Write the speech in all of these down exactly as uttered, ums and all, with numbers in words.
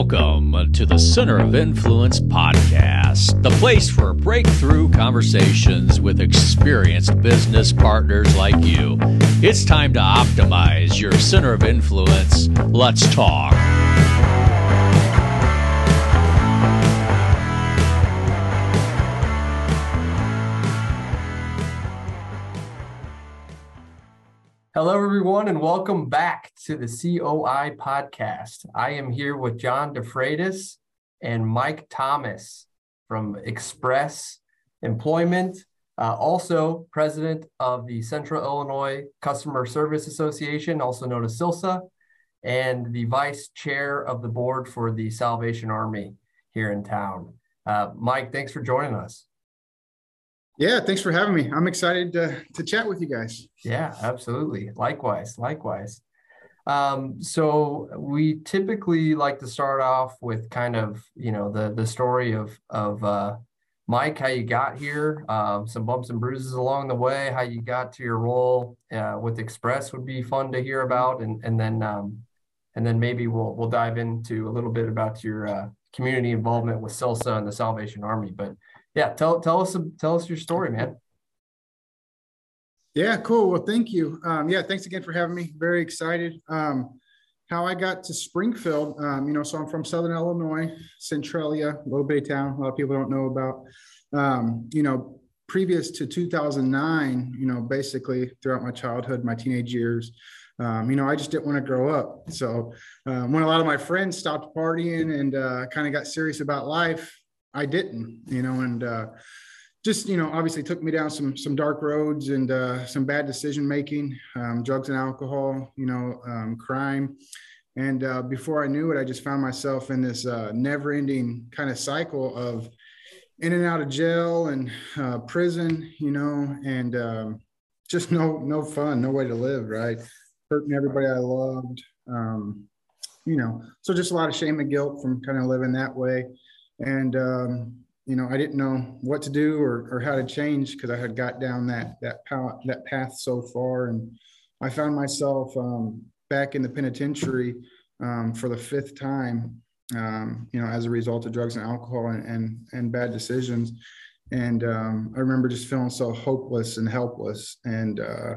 Welcome to the Center of Influence podcast, the place for breakthrough conversations with experienced business partners like you. It's time to optimize your center of influence. Let's talk. Hello, everyone, and welcome back to the C O I podcast. I am here with John DeFreitas and Mike Thomas from Express Employment, uh, also president of the Central Illinois Customer Service Association, also known as SILSA, and the vice chair of the board for the Salvation Army here in town. Uh, Mike, thanks for joining us. Yeah, thanks for having me. I'm excited to, to chat with you guys. Yeah, absolutely. Likewise, likewise. Um, so we typically like to start off with kind of, you know, the the story of of uh, Mike, how you got here, um, some bumps and bruises along the way, how you got to your role uh, with Express would be fun to hear about, and and then um, and then maybe we'll we'll dive into a little bit about your uh, community involvement with SILSA and the Salvation Army, but. Yeah, tell tell us tell us your story, man. Yeah, cool. Well, thank you. Um, yeah, thanks again for having me. Very excited. Um, how I got to Springfield, um, you know, so I'm from Southern Illinois, Centralia, little bitty town. A lot of people don't know about. Um, you know, previous to two thousand nine, you know, basically throughout my childhood, my teenage years, um, you know, I just didn't want to grow up. So um, when a lot of my friends stopped partying and uh, kind of got serious about life, I didn't, you know, and uh, just, you know, obviously took me down some some dark roads and uh, some bad decision making, um, drugs and alcohol, you know, um, crime. And uh, before I knew it, I just found myself in this uh, never ending kind of cycle of in and out of jail and uh, prison, you know, and um, just no, no fun, no way to live, right? Hurting everybody I loved, um, you know, so just a lot of shame and guilt from kind of living that way. And, um, you know, I didn't know what to do or, or how to change because I had got down that that, pow- that path so far. And I found myself um, back in the penitentiary um, for the fifth time, um, you know, as a result of drugs and alcohol and, and, and bad decisions. And um, I remember just feeling so hopeless and helpless. And, uh,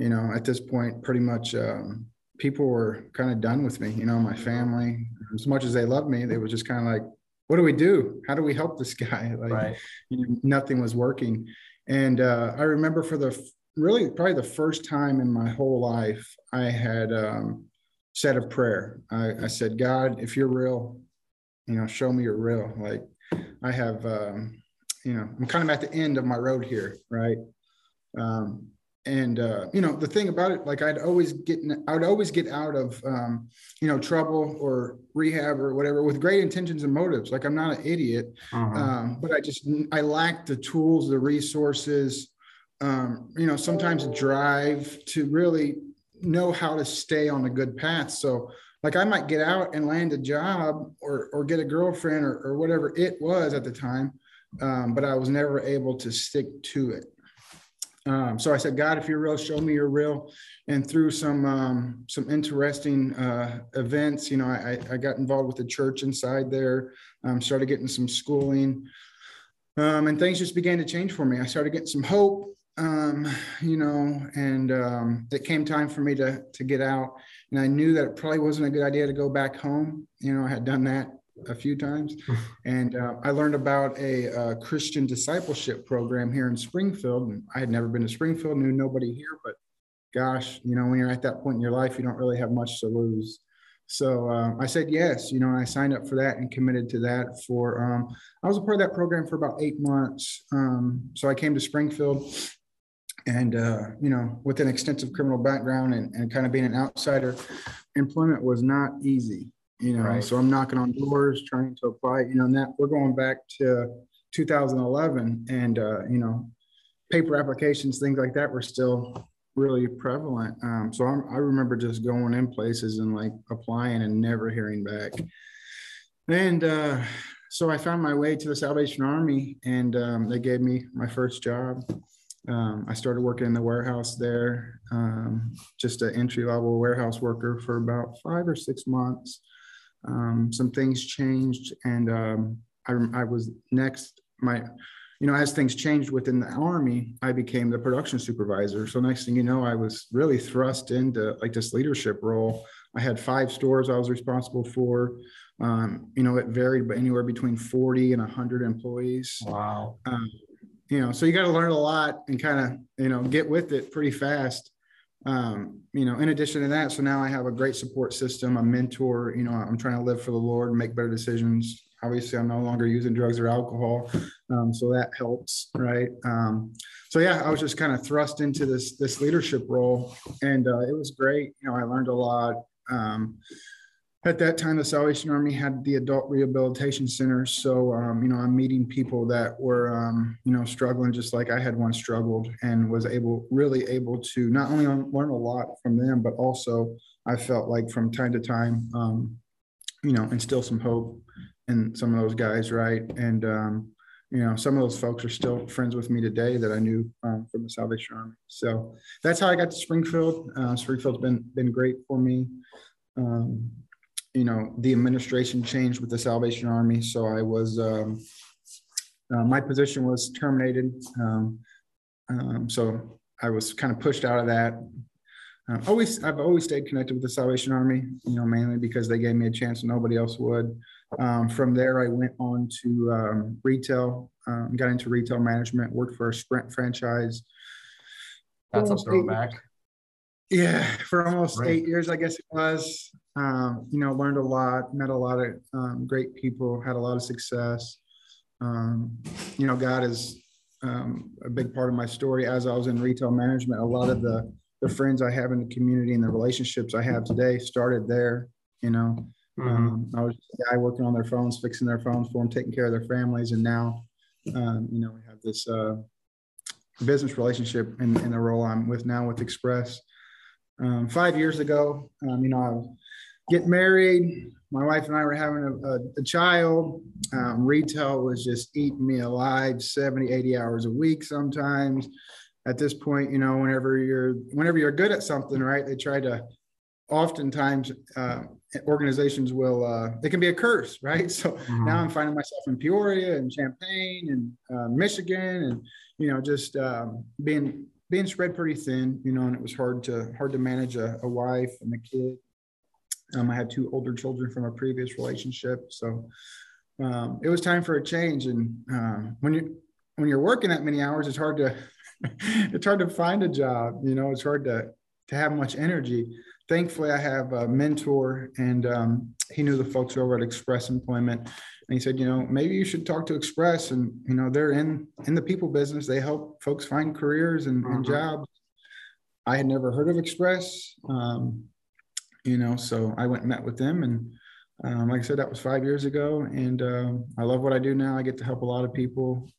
you know, at this point, pretty much um, people were kind of done with me, you know, my family, as much as they loved me, they were just kind of like, what do we do? How do we help this guy? Like right. You know, nothing was working. And uh, I remember for the really probably the first time in my whole life, I had um, said a prayer. I, I said, God, if you're real, you know, show me you're real. Like I have, um, you know, I'm kind of at the end of my road here. Right. Um, and, uh, you know, the thing about it, like I'd always get, I would always get out of, um, you know, trouble or rehab or whatever with great intentions and motives. Like I'm not an idiot, uh-huh. um, but I just, I lacked the tools, the resources, um, you know, sometimes drive to really know how to stay on a good path. So like I might get out and land a job or, or get a girlfriend or, or whatever it was at the time. Um, but I was never able to stick to it. Um, so I said, God, if you're real, show me you're real. And through some um, some interesting uh, events, you know, I, I got involved with the church inside there, um, started getting some schooling, um, and things just began to change for me. I started getting some hope, um, you know, and um, it came time for me to to get out. And I knew that it probably wasn't a good idea to go back home. You know, I had done that a few times. And uh, I learned about a uh, Christian discipleship program here in Springfield. And I had never been to Springfield, knew nobody here, but gosh, you know, when you're at that point in your life, you don't really have much to lose. So uh, I said, yes, you know, and I signed up for that and committed to that for, um, I was a part of that program for about eight months. Um, so I came to Springfield and, uh, you know, with an extensive criminal background and, and kind of being an outsider, employment was not easy. You know, right. So I'm knocking on doors, trying to apply, you know, and that we're going back to two thousand eleven and, uh, you know, paper applications, things like that were still really prevalent. Um, so I'm, I remember just going in places and like applying and never hearing back. And uh, so I found my way to the Salvation Army and um, they gave me my first job. Um, I started working in the warehouse there, um, just an entry level warehouse worker for about five or six months. um, some things changed, and um, I, I was next, my, you know, as things changed within the Army, I became the production supervisor. So next thing you know, I was really thrust into like this leadership role. I had five stores I was responsible for. Um, you know, it varied, but anywhere between forty and a hundred employees. Wow. Um, you know, so you got to learn a lot and kind of, you know, get with it pretty fast. Um, you know, in addition to that, so now I have a great support system, a mentor. You know, I'm trying to live for the Lord and make better decisions. Obviously, I'm no longer using drugs or alcohol. Um, so that helps, right? Um, so yeah, I was just kind of thrust into this, this leadership role, and uh, it was great. You know, I learned a lot. Um, at that time, the Salvation Army had the adult rehabilitation center. So, um, you know, I'm meeting people that were, um, you know, struggling just like I had once struggled, and was able, really able to not only learn a lot from them, but also I felt like from time to time, um, you know, instill some hope in some of those guys. Right. And, um, you know, some of those folks are still friends with me today that I knew um, from the Salvation Army. So that's how I got to Springfield. Uh, Springfield's been, been great for me. Um, you know, the administration changed with the Salvation Army. So I was, um, uh, my position was terminated. Um, um, so I was kind of pushed out of that. Uh, always, I've always stayed connected with the Salvation Army, you know, mainly because they gave me a chance and nobody else would. Um, from there, I went on to um, retail, um, got into retail management, worked for a Sprint franchise. That's a throwback. Yeah, for almost Sprint. eight years, I guess it was. Um, you know, learned a lot, met a lot of um, great people, had a lot of success. Um, you know, God is um, a big part of my story. As I was in retail management, a lot of the, the friends I have in the community and the relationships I have today started there, you know. Mm-hmm. Um, I was just a guy working on their phones, fixing their phones for them, taking care of their families. And now, um, you know, we have this uh, business relationship in, in the role I'm with now with Express. Um, five years ago, um, you know, I was getting married. My wife and I were having a, a, a child. Um, retail was just eating me alive, seventy, eighty hours a week sometimes. At this point, you know, whenever you're, whenever you're good at something, right, they try to oftentimes uh, organizations will, uh, it can be a curse, right? So mm-hmm. now I'm finding myself in Peoria and Champaign and uh, Michigan and, you know, just um, being being spread pretty thin, you know, and it was hard to hard to manage a, a wife and a kid. Um, I had two older children from a previous relationship. So um, it was time for a change. And uh, when, you, when you're working that many hours, it's hard to, it's hard to find a job, you know, it's hard to, to have much energy. Thankfully, I have a mentor, and um, he knew the folks over at Express Employment, and he said, you know, maybe you should talk to Express, and, you know, they're in, in the people business. They help folks find careers and, and jobs. I had never heard of Express, um, you know, so I went and met with them, and um, like I said, that was five years ago, and uh, I love what I do now. I get to help a lot of people,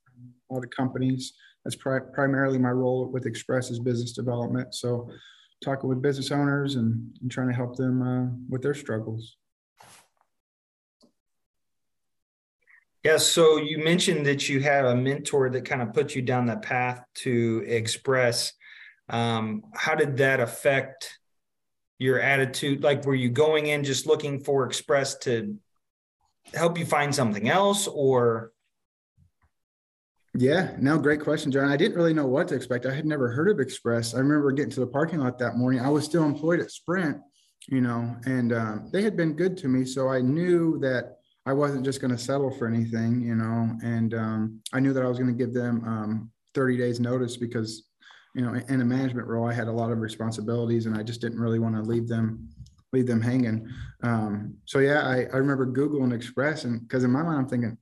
a lot of companies. That's pri- primarily my role with Express is business development, so talking with business owners and, and trying to help them uh, with their struggles. Yeah, so you mentioned that you had a mentor that kind of put you down that path to Express. Um, how did that affect your attitude? Like, were you going in just looking for Express to help you find something else, or? Yeah, no, great question, John. I didn't really know what to expect. I had never heard of Express. I remember getting to the parking lot that morning. I was still employed at Sprint, you know, and um, they had been good to me. So I knew that I wasn't just going to settle for anything, you know, and um, I knew that I was going to give them um, thirty days notice because, you know, in a management role, I had a lot of responsibilities and I just didn't really want to leave them leave them hanging. Um, so, yeah, I, I remember Googling Express, and because in my mind, I'm thinking,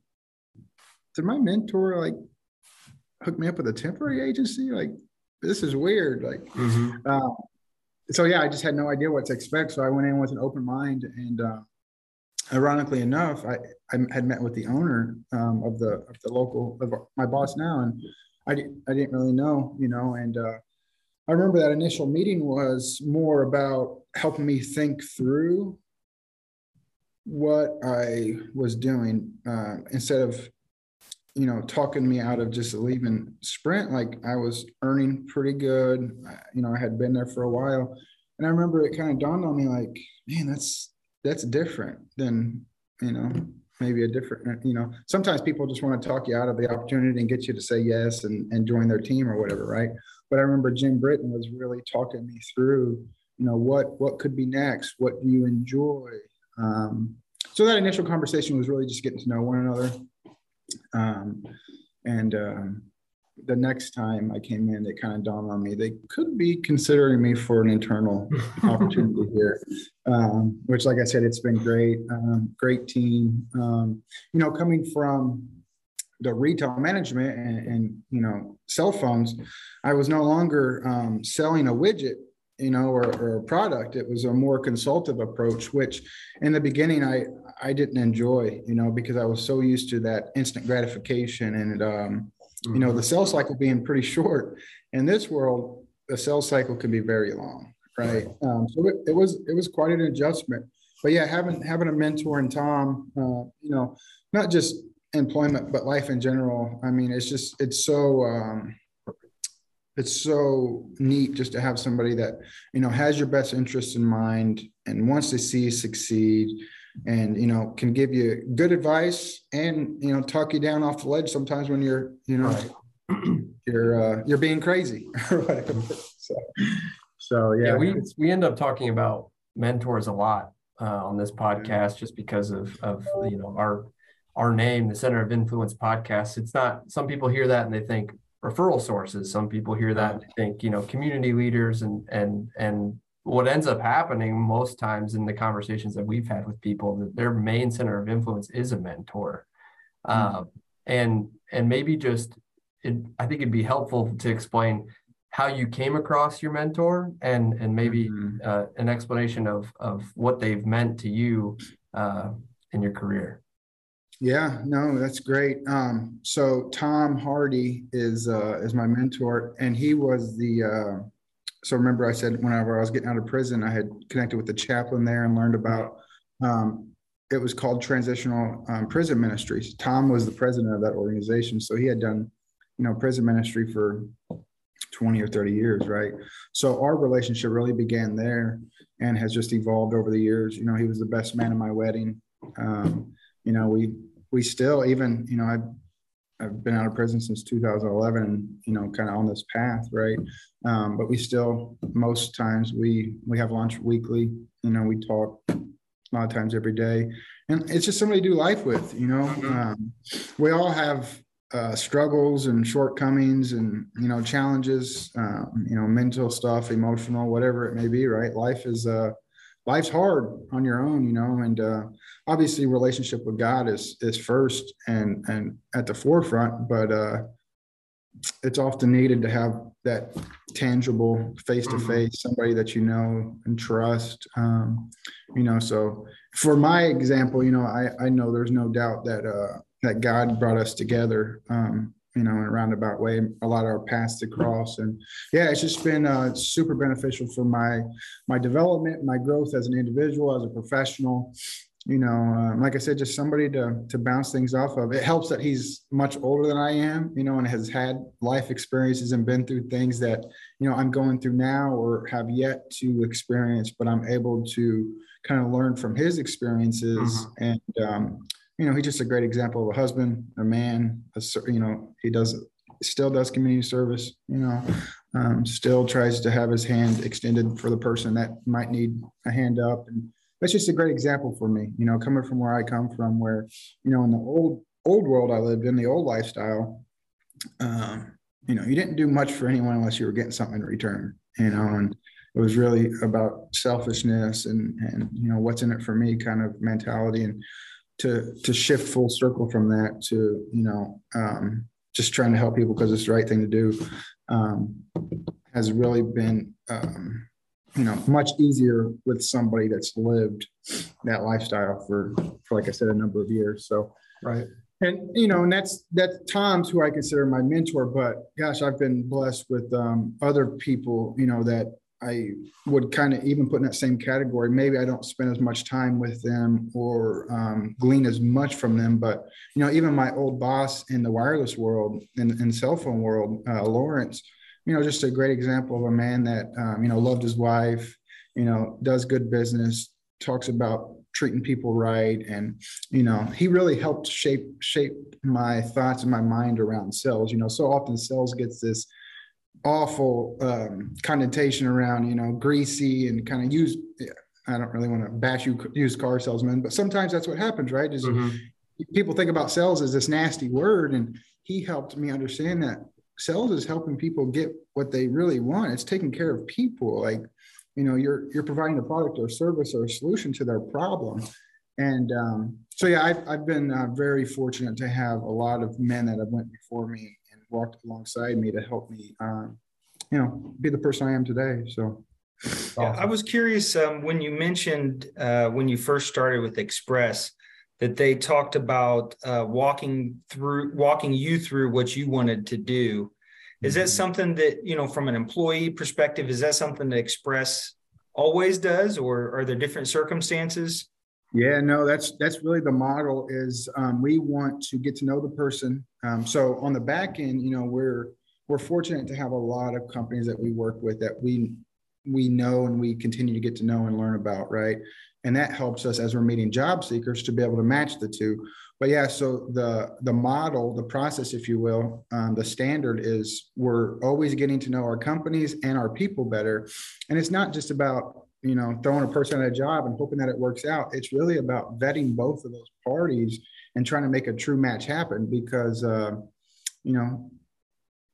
did my mentor like hook me up with a temporary agency? Like, this is weird. Like, mm-hmm. uh, so yeah, I just had no idea what to expect. So I went in with an open mind, and uh, ironically enough, I, I had met with the owner um, of the of the local, of my boss now, and I didn't I didn't really know, you know. And uh, I remember that initial meeting was more about helping me think through what I was doing uh, instead of, you know, talking me out of just leaving Sprint. Like, I was earning pretty good. You know, I had been there for a while. And I remember it kind of dawned on me like, man, that's, that's different than, you know, maybe a different, you know, sometimes people just want to talk you out of the opportunity and get you to say yes and, and join their team or whatever, right? But I remember Jim Britton was really talking me through, you know, what, what could be next? What do you enjoy? Um, so that initial conversation was really just getting to know one another. Um, and um, the next time I came in, it kind of dawned on me, they could be considering me for an internal opportunity here, um, which, like I said, it's been great, um, great team. Um, you know, coming from the retail management and, and, you know, cell phones, I was no longer um, selling a widget, you know, or, or a product. It was a more consultative approach, which in the beginning I, I didn't enjoy, you know, because I was so used to that instant gratification and, um, you know, the sales cycle being pretty short. In this world, the sales cycle can be very long, right? Um, so it, it was it was quite an adjustment. But yeah, having having a mentor in Tom, uh, you know, not just employment but life in general. I mean, it's just it's so um, it's so neat just to have somebody that, you know, has your best interests in mind and wants to see you succeed. And, you know, can give you good advice and, you know, talk you down off the ledge sometimes when you're, you know, right. you're, uh, you're being crazy. so, so yeah. yeah we, we end up talking about mentors a lot uh, on this podcast, yeah. just because of, of, you know, our, our name, the Center of Influence podcast. It's not, some people hear that and they think referral sources. Some people hear that and they think, you know, community leaders and, and, and, what ends up happening most times in the conversations that we've had with people, that their main center of influence is a mentor. Mm-hmm. Um, and, and maybe just, it, I think it'd be helpful to explain how you came across your mentor and, and maybe mm-hmm. uh, an explanation of, of what they've meant to you uh, in your career. Yeah, no, that's great. Um, so Tom Hardy is, uh, is my mentor, and he was the, uh, so remember I said whenever I was getting out of prison, I had connected with the chaplain there and learned about, um, it was called Transitional um, Prison Ministries. Tom was the president of that organization. So he had done, you know, prison ministry for twenty or thirty years, right? So our relationship really began there and has just evolved over the years. You know, he was the best man at my wedding. Um, you know, we we still even, you know, I I've been out of prison since two thousand eleven, you know, kind of on this path, right? Um, but we still, most times we we have lunch weekly, you know, we talk a lot of times every day. And it's just somebody to do life with, you know. Um, we all have uh, struggles and shortcomings and, you know, challenges, um, you know, mental stuff, emotional, whatever it may be, right? Life is, uh, life's hard on your own, you know, and uh, obviously relationship with God is is first and and at the forefront, but uh, it's often needed to have that tangible face-to-face, somebody that you know and trust, um, you know. So for my example, you know, I, I know there's no doubt that uh, that God brought us together, um, you know, in a roundabout way, a lot of our paths to cross. And yeah, it's just been uh, super beneficial for my, my development, my growth as an individual, as a professional, you know, uh, like I said, just somebody to, to bounce things off of. It helps that he's much older than I am, you know, and has had life experiences and been through things that, you know, I'm going through now or have yet to experience, but I'm able to kind of learn from his experiences. Mm-hmm. And, um, you know, he's just a great example of a husband, a man, a, you know, he does, still does community service, you know, um, still tries to have his hand extended for the person that might need a hand up. And that's just a great example for me, you know, coming from where I come from, where, you know, in the old, old world I lived in, the old lifestyle, um, you know, you didn't do much for anyone unless you were getting something in return, you know, and it was really about selfishness and, and, you know, what's in it for me kind of mentality. And to to shift full circle from that to, you know, um, just trying to help people because it's the right thing to do, um, has really been, um, you know, much easier with somebody that's lived that lifestyle for, for, like I said, a number of years. So, right. And, you know, and that's, that's Tom's who I consider my mentor, but gosh, I've been blessed with um, other people, you know, that I would kind of even put in that same category. Maybe I don't spend as much time with them or um, glean as much from them, but, you know, even my old boss in the wireless world and, and cell phone world, uh, Lawrence, you know, just a great example of a man that, um, you know, loved his wife, you know, does good business, talks about treating people right. And, you know, he really helped shape shape my thoughts and my mind around sales. You know, so often sales gets this awful um, connotation around, you know, greasy and kind of used. I don't really want to bash you used car salesmen, but sometimes that's what happens, right? Is mm-hmm. people think about sales as this nasty word. And he helped me understand that sales is helping people get what they really want. It's taking care of people. Like, you know, you're, you're providing a product or service or a solution to their problem. And um, so, yeah, I've, I've been uh, very fortunate to have a lot of men that have went before me and walked alongside me to help me, um, you know, be the person I am today. So. Awesome. Yeah, I was curious um, when you mentioned uh, when you first started with Express that they talked about uh, walking through, walking you through what you wanted to do. Is mm-hmm. that something that, you know, from an employee perspective, is that something that Express always does, or are there different circumstances? Yeah, no, that's that's really the model is um, we want to get to know the person. Um, so on the back end, you know, we're we're fortunate to have a lot of companies that we work with that we we know and we continue to get to know and learn about, right? And that helps us as we're meeting job seekers to be able to match the two. But yeah, so the the model, the process, if you will, um, the standard is we're always getting to know our companies and our people better. And it's not just about, you know, throwing a person at a job and hoping that it works out. It's really about vetting both of those parties and trying to make a true match happen because, uh, you know,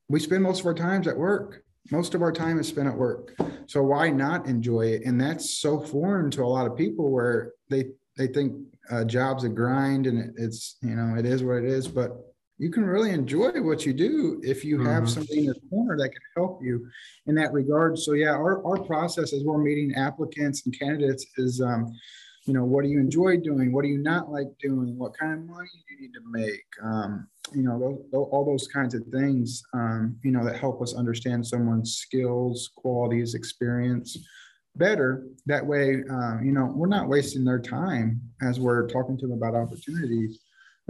we spend most of our times at work. Most of our time is spent at work. So why not enjoy it? And that's so foreign to a lot of people where they, they think uh, job's a grind and it, it's, you know, it is what it is, but you can really enjoy what you do if you mm-hmm. have something in the corner that can help you in that regard. So yeah, our, our process as we're meeting applicants and candidates is, um, you know, what do you enjoy doing? What do you not like doing? What kind of money do you need to make? Um, you know, those, those, all those kinds of things, um, you know, that help us understand someone's skills, qualities, experience better. That way, uh, you know, we're not wasting their time as we're talking to them about opportunities.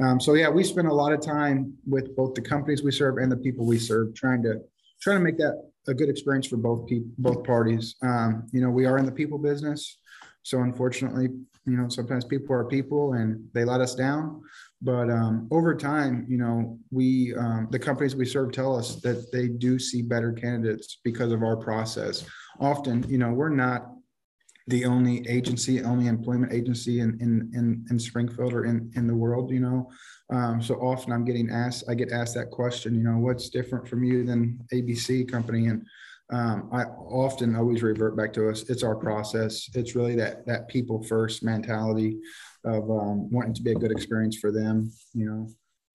Um, so, yeah, we spend a lot of time with both the companies we serve and the people we serve trying to trying to make that a good experience for both people, both parties. Um, you know, we are in the people business. So unfortunately, you know, sometimes people are people and they let us down. But um, over time, you know, we um, the companies we serve tell us that they do see better candidates because of our process. Often, you know, we're not the only agency, only employment agency in in in, in Springfield or in, in the world, you know. Um, so often I'm getting asked, I get asked that question, you know, what's different from you than A B C company? And Um, I often always revert back to us. It's our process. It's really that that people first mentality of um, wanting to be a good experience for them, you know.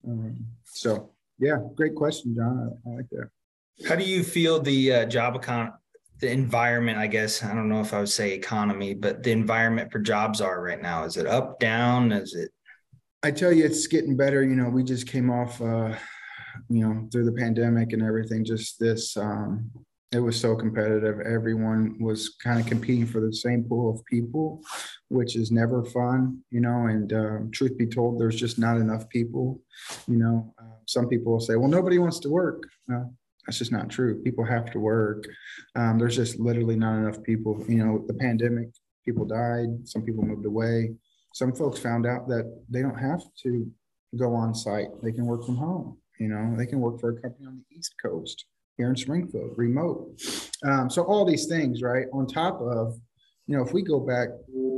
Um, so, yeah, great question, John. I, I like that. How do you feel the uh, job econ- the environment, I guess, I don't know if I would say economy, but the environment for jobs are right now? Is it up, down? Is it? I tell you, it's getting better. You know, we just came off, uh, you know, through the pandemic and everything, just this. Um, It was so competitive. Everyone was kind of competing for the same pool of people, which is never fun, you know, and um, truth be told, there's just not enough people, you know. Uh, some people will say, well, nobody wants to work. Uh, that's just not true. People have to work. Um, there's just literally not enough people. You know, the pandemic, people died. Some people moved away. Some folks found out that they don't have to go on site. They can work from home, you know. They can work for a company on the East Coast. Here in Springfield, remote. Um, so all these things, right? On top of, you know, if we go back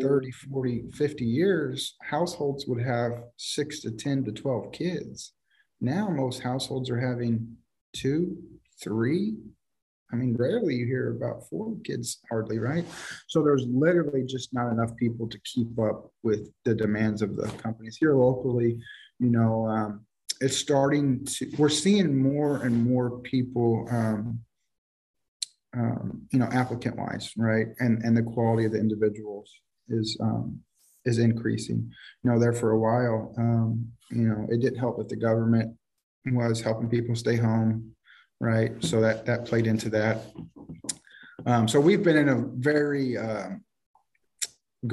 thirty, forty, fifty years, households would have six to ten to twelve kids. Now, most households are having two, three. I mean, rarely you hear about four kids, hardly, right? So there's literally just not enough people to keep up with the demands of the companies. Here locally, you know, um, it's starting to, we're seeing more and more people, um, um, you know, applicant wise, right? And and the quality of the individuals is um, is increasing. You know, there for a while, um, you know, it didn't help that the government was helping people stay home, right? So that that played into that. Um, so we've been in a very uh,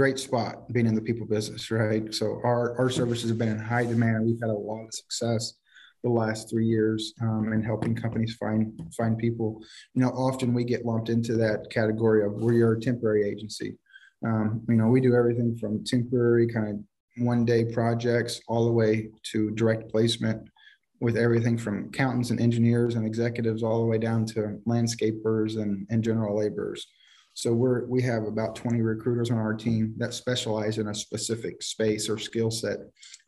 great spot being in the people business, right? So our, our services have been in high demand. We've had a lot of success the last three years um, in helping companies find find people. You know, often we get lumped into that category of we're a temporary agency. Um, you know, we do everything from temporary kind of one-day projects all the way to direct placement with everything from accountants and engineers and executives all the way down to landscapers and, and general laborers. So we're, we have about twenty recruiters on our team that specialize in a specific space or skill set,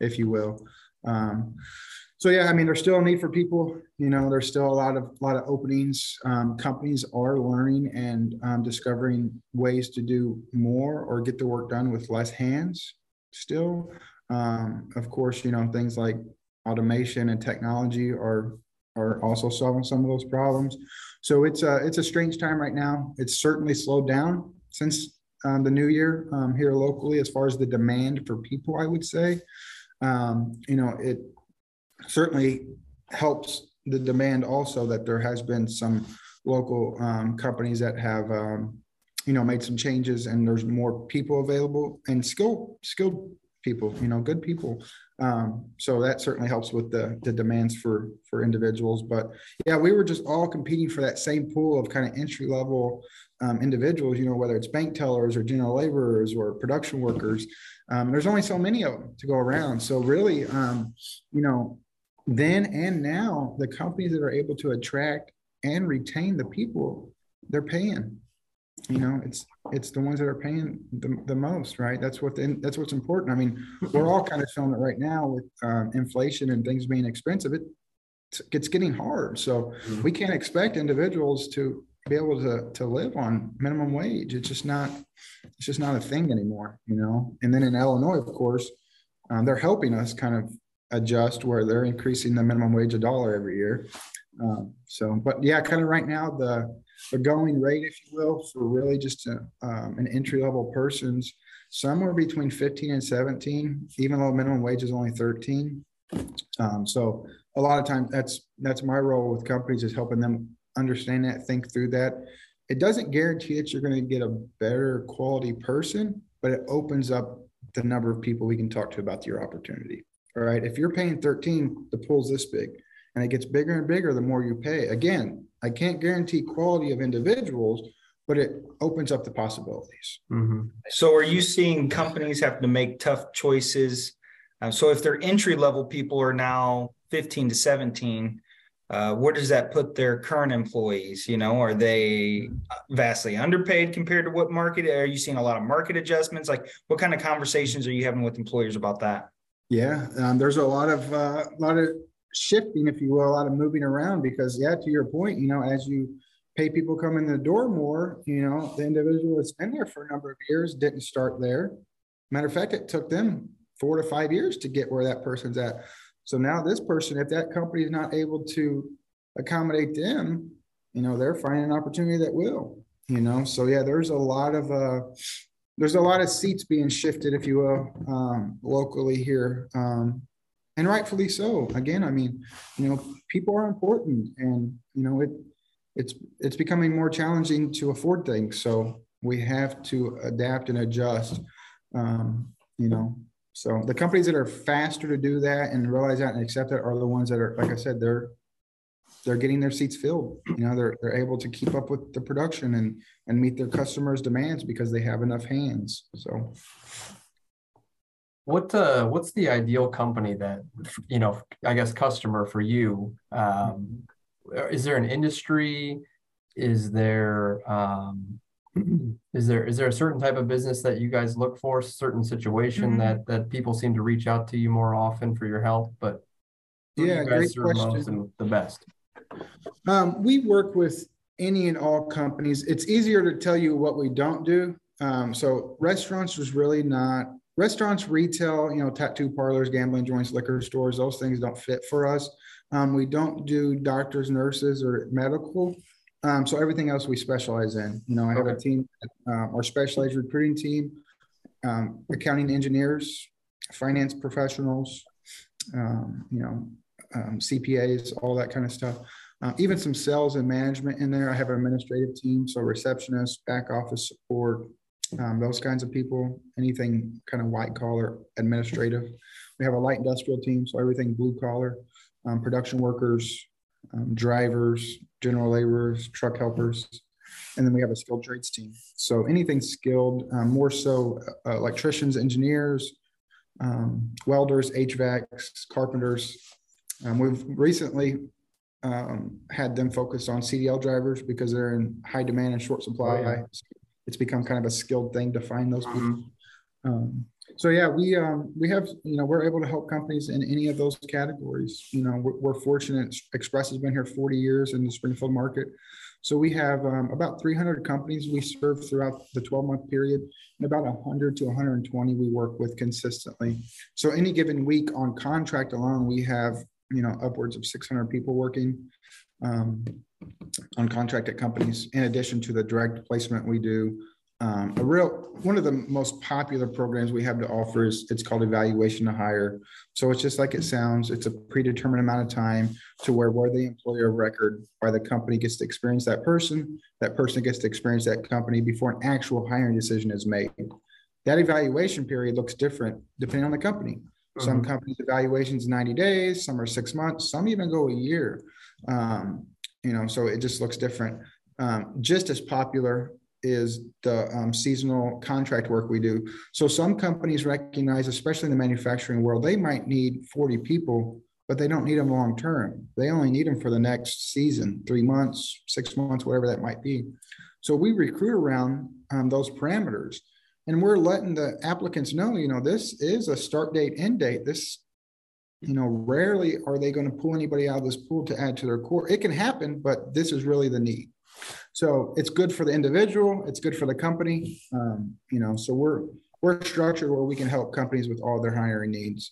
if you will. Um, so yeah, I mean, there's still a need for people. You know, there's still a lot of a lot of openings. Um, companies are learning and um, discovering ways to do more or get the work done with less hands still. Um, of course, you know, things like automation and technology are are also solving some of those problems. So it's a, it's a strange time right now. It's certainly slowed down since um, the new year um, here locally, as far as the demand for people, I would say. Um, you know, it certainly helps the demand also that there has been some local um, companies that have, um, you know, made some changes, and there's more people available and skilled, skilled people, you know, good people. Um, so that certainly helps with the, the demands for, for individuals. But yeah, we were just all competing for that same pool of kind of entry level um, individuals, you know, whether it's bank tellers or general laborers or production workers. Um, there's only so many of them to go around. So really, um, you know, then and now, the companies that are able to attract and retain the people, they're paying. You know, it's it's the ones that are paying the, the most, right? That's what the, that's what's important. I mean, we're all kind of feeling it right now with um, inflation and things being expensive. It it's getting hard, so mm-hmm. we can't expect individuals to be able to to live on minimum wage. It's just not it's just not a thing anymore, you know. And then in Illinois, of course, um, they're helping us kind of adjust where they're increasing the minimum wage a dollar every year. Um, so, but yeah, kind of right now the. The going rate, if you will, for really just a, um, an entry-level person's somewhere between fifteen and seventeen, even though minimum wage is only thirteen. Um, so a lot of times that's that's my role with companies, is helping them understand that, think through that. It doesn't guarantee that you're going to get a better quality person, but it opens up the number of people we can talk to about your opportunity. All right. If you're paying thirteen, the pool's this big, and it gets bigger and bigger the more you pay. Again, I can't guarantee quality of individuals, but it opens up the possibilities. Mm-hmm. So are you seeing companies have to make tough choices? Uh, so if their entry-level people are now fifteen to seventeen, uh, where does that put their current employees? You know, are they vastly underpaid compared to what market? Are you seeing a lot of market adjustments? Like, what kind of conversations are you having with employers about that? Yeah, um, there's a lot of, uh, a lot of, shifting, if you will, a lot of moving around, because yeah, to your point, you know, as you pay people come in the door more, you know, the individual that's been there for a number of years didn't start there. Matter of fact, it took them four to five years to get where that person's at. So now this person, if that company is not able to accommodate them, you know, they're finding an opportunity that will, you know. So yeah, there's a lot of uh there's a lot of seats being shifted, if you will, um locally here. Um And rightfully so. Again, I mean, you know, people are important, and, you know, it it's it's becoming more challenging to afford things. So we have to adapt and adjust, um, you know. So the companies that are faster to do that and realize that and accept that are the ones that are, like I said, they're they're getting their seats filled. You know, they're they're able to keep up with the production and and meet their customers' demands because they have enough hands. So. What uh, what's the ideal company that, you know, I guess customer for you? Um, is there an industry? Is there um, is there is there a certain type of business that you guys look for? Certain situation mm-hmm. that that people seem to reach out to you more often for your help, but who yeah, do you guys serve most and the best? Um, we work with any and all companies. It's easier to tell you what we don't do. Um, so restaurants was really not. Restaurants, retail, you know, tattoo parlors, gambling joints, liquor stores, those things don't fit for us. Um, we don't do doctors, nurses, or medical. Um, so everything else we specialize in. You know, I have okay. a team, uh, our specialized recruiting team, um, accounting engineers, finance professionals, um, you know, um, C P As, all that kind of stuff. Uh, even some sales and management in there. I have an administrative team, so receptionists, back office support, Um, those kinds of people, anything kind of white collar, administrative. We have a light industrial team, so everything blue collar, um, production workers, um, drivers, general laborers, truck helpers, And then we have a skilled trades team. So anything skilled, um, more so uh, electricians, engineers, um, welders, H V A Cs, carpenters. Um, we've recently um, had them focus on C D L drivers because they're in high demand and short supply. Oh, yeah. It's become kind of a skilled thing to find those people. Mm-hmm. Um, so yeah, we um, we have, you know, we're able to help companies in any of those categories. You know, we're, we're fortunate. Express has been here forty years in the Springfield market. So we have um, about three hundred companies we serve throughout the twelve month period, and about one hundred to one hundred twenty we work with consistently. So any given week on contract alone, we have, you know, upwards of six hundred people working um, on contract at companies, in addition to the direct placement we do. Um, a real, one of the most popular programs we have to offer is, it's called Evaluation to Hire. So it's just like it sounds, it's a predetermined amount of time to where we're the employer of record, where the company gets to experience that person, that person gets to experience that company before an actual hiring decision is made. That evaluation period looks different depending on the company. Mm-hmm. Some companies' evaluations ninety days, some are six months, some even go a year. Um, you know, so it just looks different. Um, just as popular is the um, seasonal contract work we do. So some companies recognize, especially in the manufacturing world, they might need forty people, but they don't need them long term. They only need them for the next season, three months, six months, whatever that might be. So we recruit around um, those parameters, and we're letting the applicants know, you know, this is a start date, end date. This, you know, rarely are they going to pull anybody out of this pool to add to their core. It can happen, but this is really the need. So it's good for the individual, it's good for the company, um, you know, so we're, we're structured where we can help companies with all their hiring needs.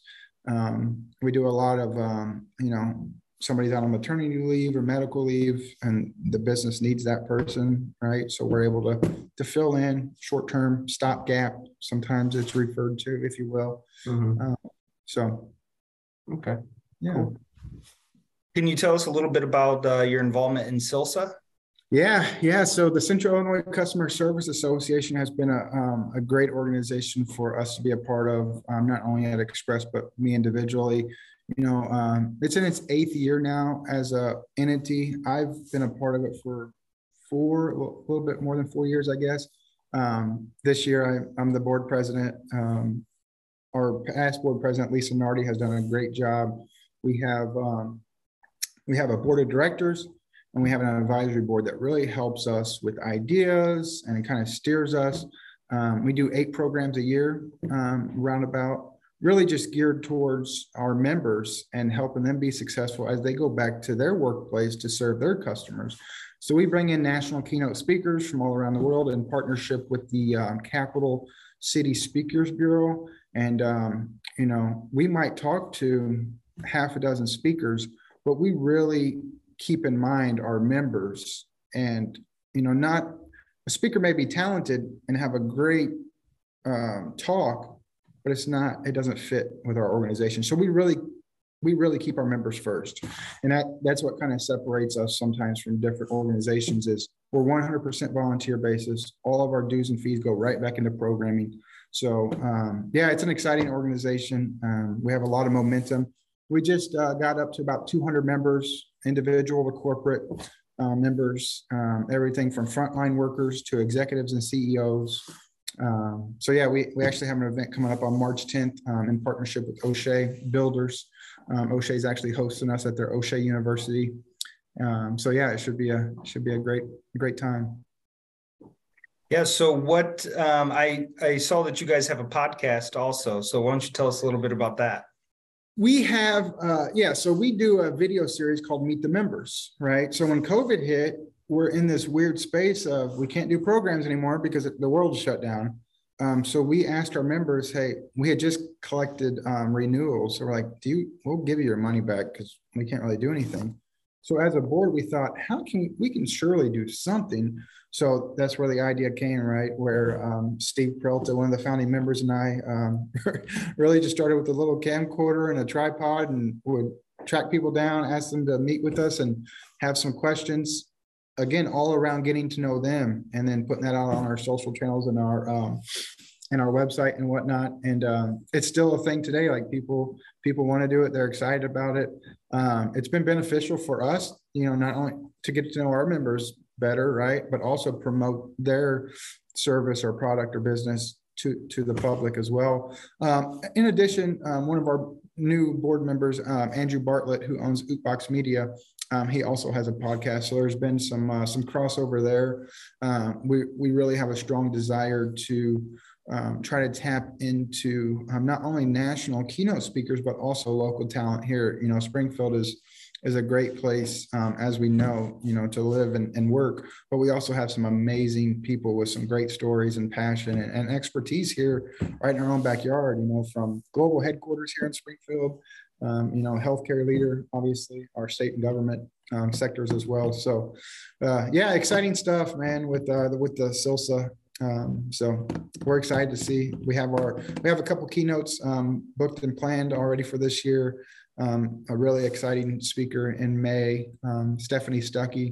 Um, we do a lot of, um, you know, somebody's out on maternity leave or medical leave and the business needs that person, right? So we're able to, to fill in short-term stopgap. Sometimes it's referred to, if you will. Mm-hmm. um, so. Okay, yeah. Cool. Can you tell us a little bit about uh, your involvement in SILSA? Yeah, yeah. So the Central Illinois Customer Service Association has been a, um, a great organization for us to be a part of, um, not only at Express, but me individually. You know, um, it's in its eighth year now as a entity. I've been a part of it for four, a little bit more than four years, I guess. Um, this year, I, I'm the board president. Um, our past board president, Lisa Nardi, has done a great job. We have, um, we have a board of directors, and we have an advisory board that really helps us with ideas and kind of steers us. Um, we do eight programs a year, um, roundabout, really just geared towards our members and helping them be successful as they go back to their workplace to serve their customers. So we bring in national keynote speakers from all around the world in partnership with the um, Capital City Speakers Bureau. And, um, you know, we might talk to half a dozen speakers, but we really keep in mind our members. And, you know, not a speaker may be talented and have a great um, talk, but it's not, it doesn't fit with our organization. So we really, we really keep our members first. And that, that's what kind of separates us sometimes from different organizations, is we're one hundred percent volunteer basis. All of our dues and fees go right back into programming. So um, yeah, it's an exciting organization. Um, we have a lot of momentum. We just uh, got up to about two hundred members, individual to corporate uh, members, um, everything from frontline workers to executives and C E Os. Um, so yeah, we, we actually have an event coming up on March tenth um, in partnership with O'Shea Builders. Um, O'Shea's actually hosting us at their O'Shea University. Um, so yeah, it should be a should be a great great time. Yeah. So what um, I I saw that you guys have a podcast also. So why don't you tell us a little bit about that? We have, uh, yeah, so we do a video series called Meet the Members, right? So when COVID hit, we're in this weird space of we can't do programs anymore because the world shut down. Um, so we asked our members, hey, we had just collected um, renewals. So we're like, do you, we'll give you your money back because we can't really do anything. So as a board, we thought, how can we, we can surely do something. So that's where the idea came, right? Where um, Steve Prelta, one of the founding members, and I um, really just started with a little camcorder and a tripod, and would track people down, ask them to meet with us and have some questions. Again, all around getting to know them, and then putting that out on our social channels and our um, and our website and whatnot. And um, it's still a thing today. Like people, people want to do it. They're excited about it. Um, it's been beneficial for us, you know, not only to get to know our members better, right, but also promote their service or product or business to, to the public as well. Um, in addition, um, one of our new board members, um, Andrew Bartlett, who owns Ootbox Media, Um, he also has a podcast, so there's been some uh, some crossover there. Um, we we really have a strong desire to um, try to tap into um, not only national keynote speakers but also local talent here. You know, Springfield is is a great place, um, as we know, you know, to live and, and work. But we also have some amazing people with some great stories and passion and, and expertise here, right in our own backyard. You know, from global headquarters here in Springfield. Um, you know, healthcare leader, obviously, our state and government um, sectors as well. So, uh, yeah, exciting stuff, man, with uh, the, with the SILSA. Um, so we're excited to see. We have our we have a couple keynotes um, booked and planned already for this year. Um, a really exciting speaker in May, um, Stephanie Stuckey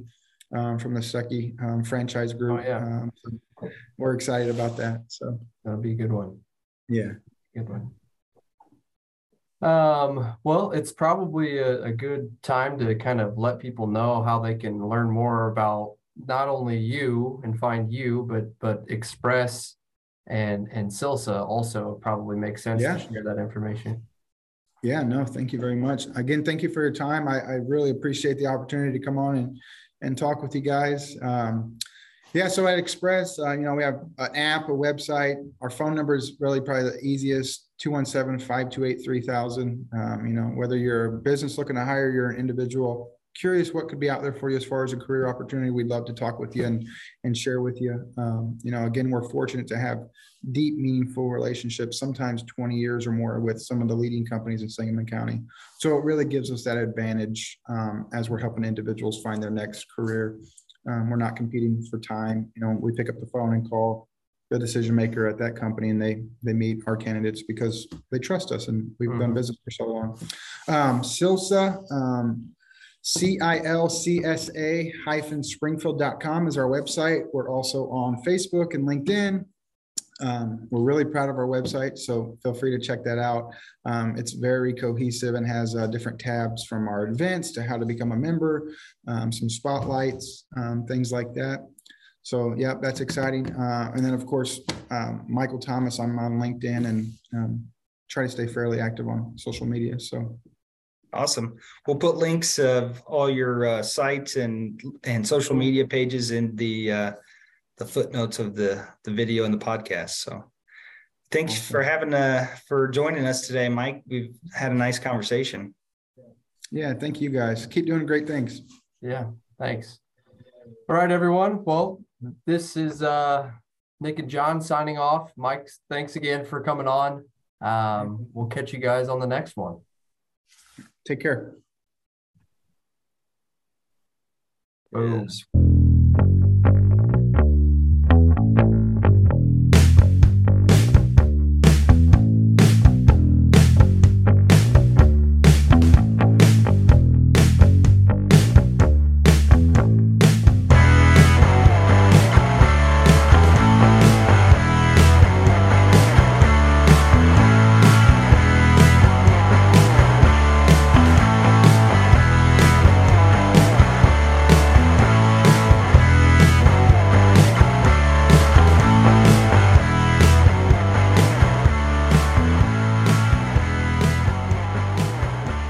um, from the Stuckey um, franchise group. Oh, yeah. um, so we're excited about that. So that'll be a good one. Yeah, good one. Um, well, it's probably a, a good time to kind of let people know how they can learn more about not only you and find you, but but Express and and SILSA also probably makes sense yeah. to share that information. Yeah, no, thank you very much. Again, thank you for your time. I, I really appreciate the opportunity to come on and, and talk with you guys. Um, Yeah, so at Express, uh, you know, we have an app, a website. Our phone number is really probably the easiest, two one seven, five two eight, three thousand. Um, you know, whether you're a business looking to hire, you're an individual curious what could be out there for you as far as a career opportunity, we'd love to talk with you and, and share with you. Um, you know, again, we're fortunate to have deep, meaningful relationships, sometimes twenty years or more with some of the leading companies in Sangamon County. So it really gives us that advantage um, as we're helping individuals find their next career. Um, we're not competing for time. You know, we pick up the phone and call the decision maker at that company, and they they meet our candidates because they trust us, and we've mm-hmm. done business for so long. Um, SILSA, um, C I L C S A hyphen Springfield dot com is our website. We're also on Facebook and LinkedIn. Um, we're really proud of our website, so feel free to check that out. Um, it's very cohesive and has uh, different tabs from our events to how to become a member, um, some spotlights, um, things like that. So, yeah, that's exciting. Uh, and then, of course, um, Michael Thomas, I'm on LinkedIn and um, try to stay fairly active on social media. So, awesome. We'll put links of all your uh, sites and, and social media pages in the uh, the footnotes of the, the video and the podcast. So thanks awesome. for having, uh, for joining us today, Mike. We've had a nice conversation. Yeah. Thank you guys. Keep doing great things. Yeah. Thanks. All right, everyone. Well, this is uh, Nick and John signing off. Mike, thanks again for coming on. Um, we'll catch you guys on the next one. Take care. Yes.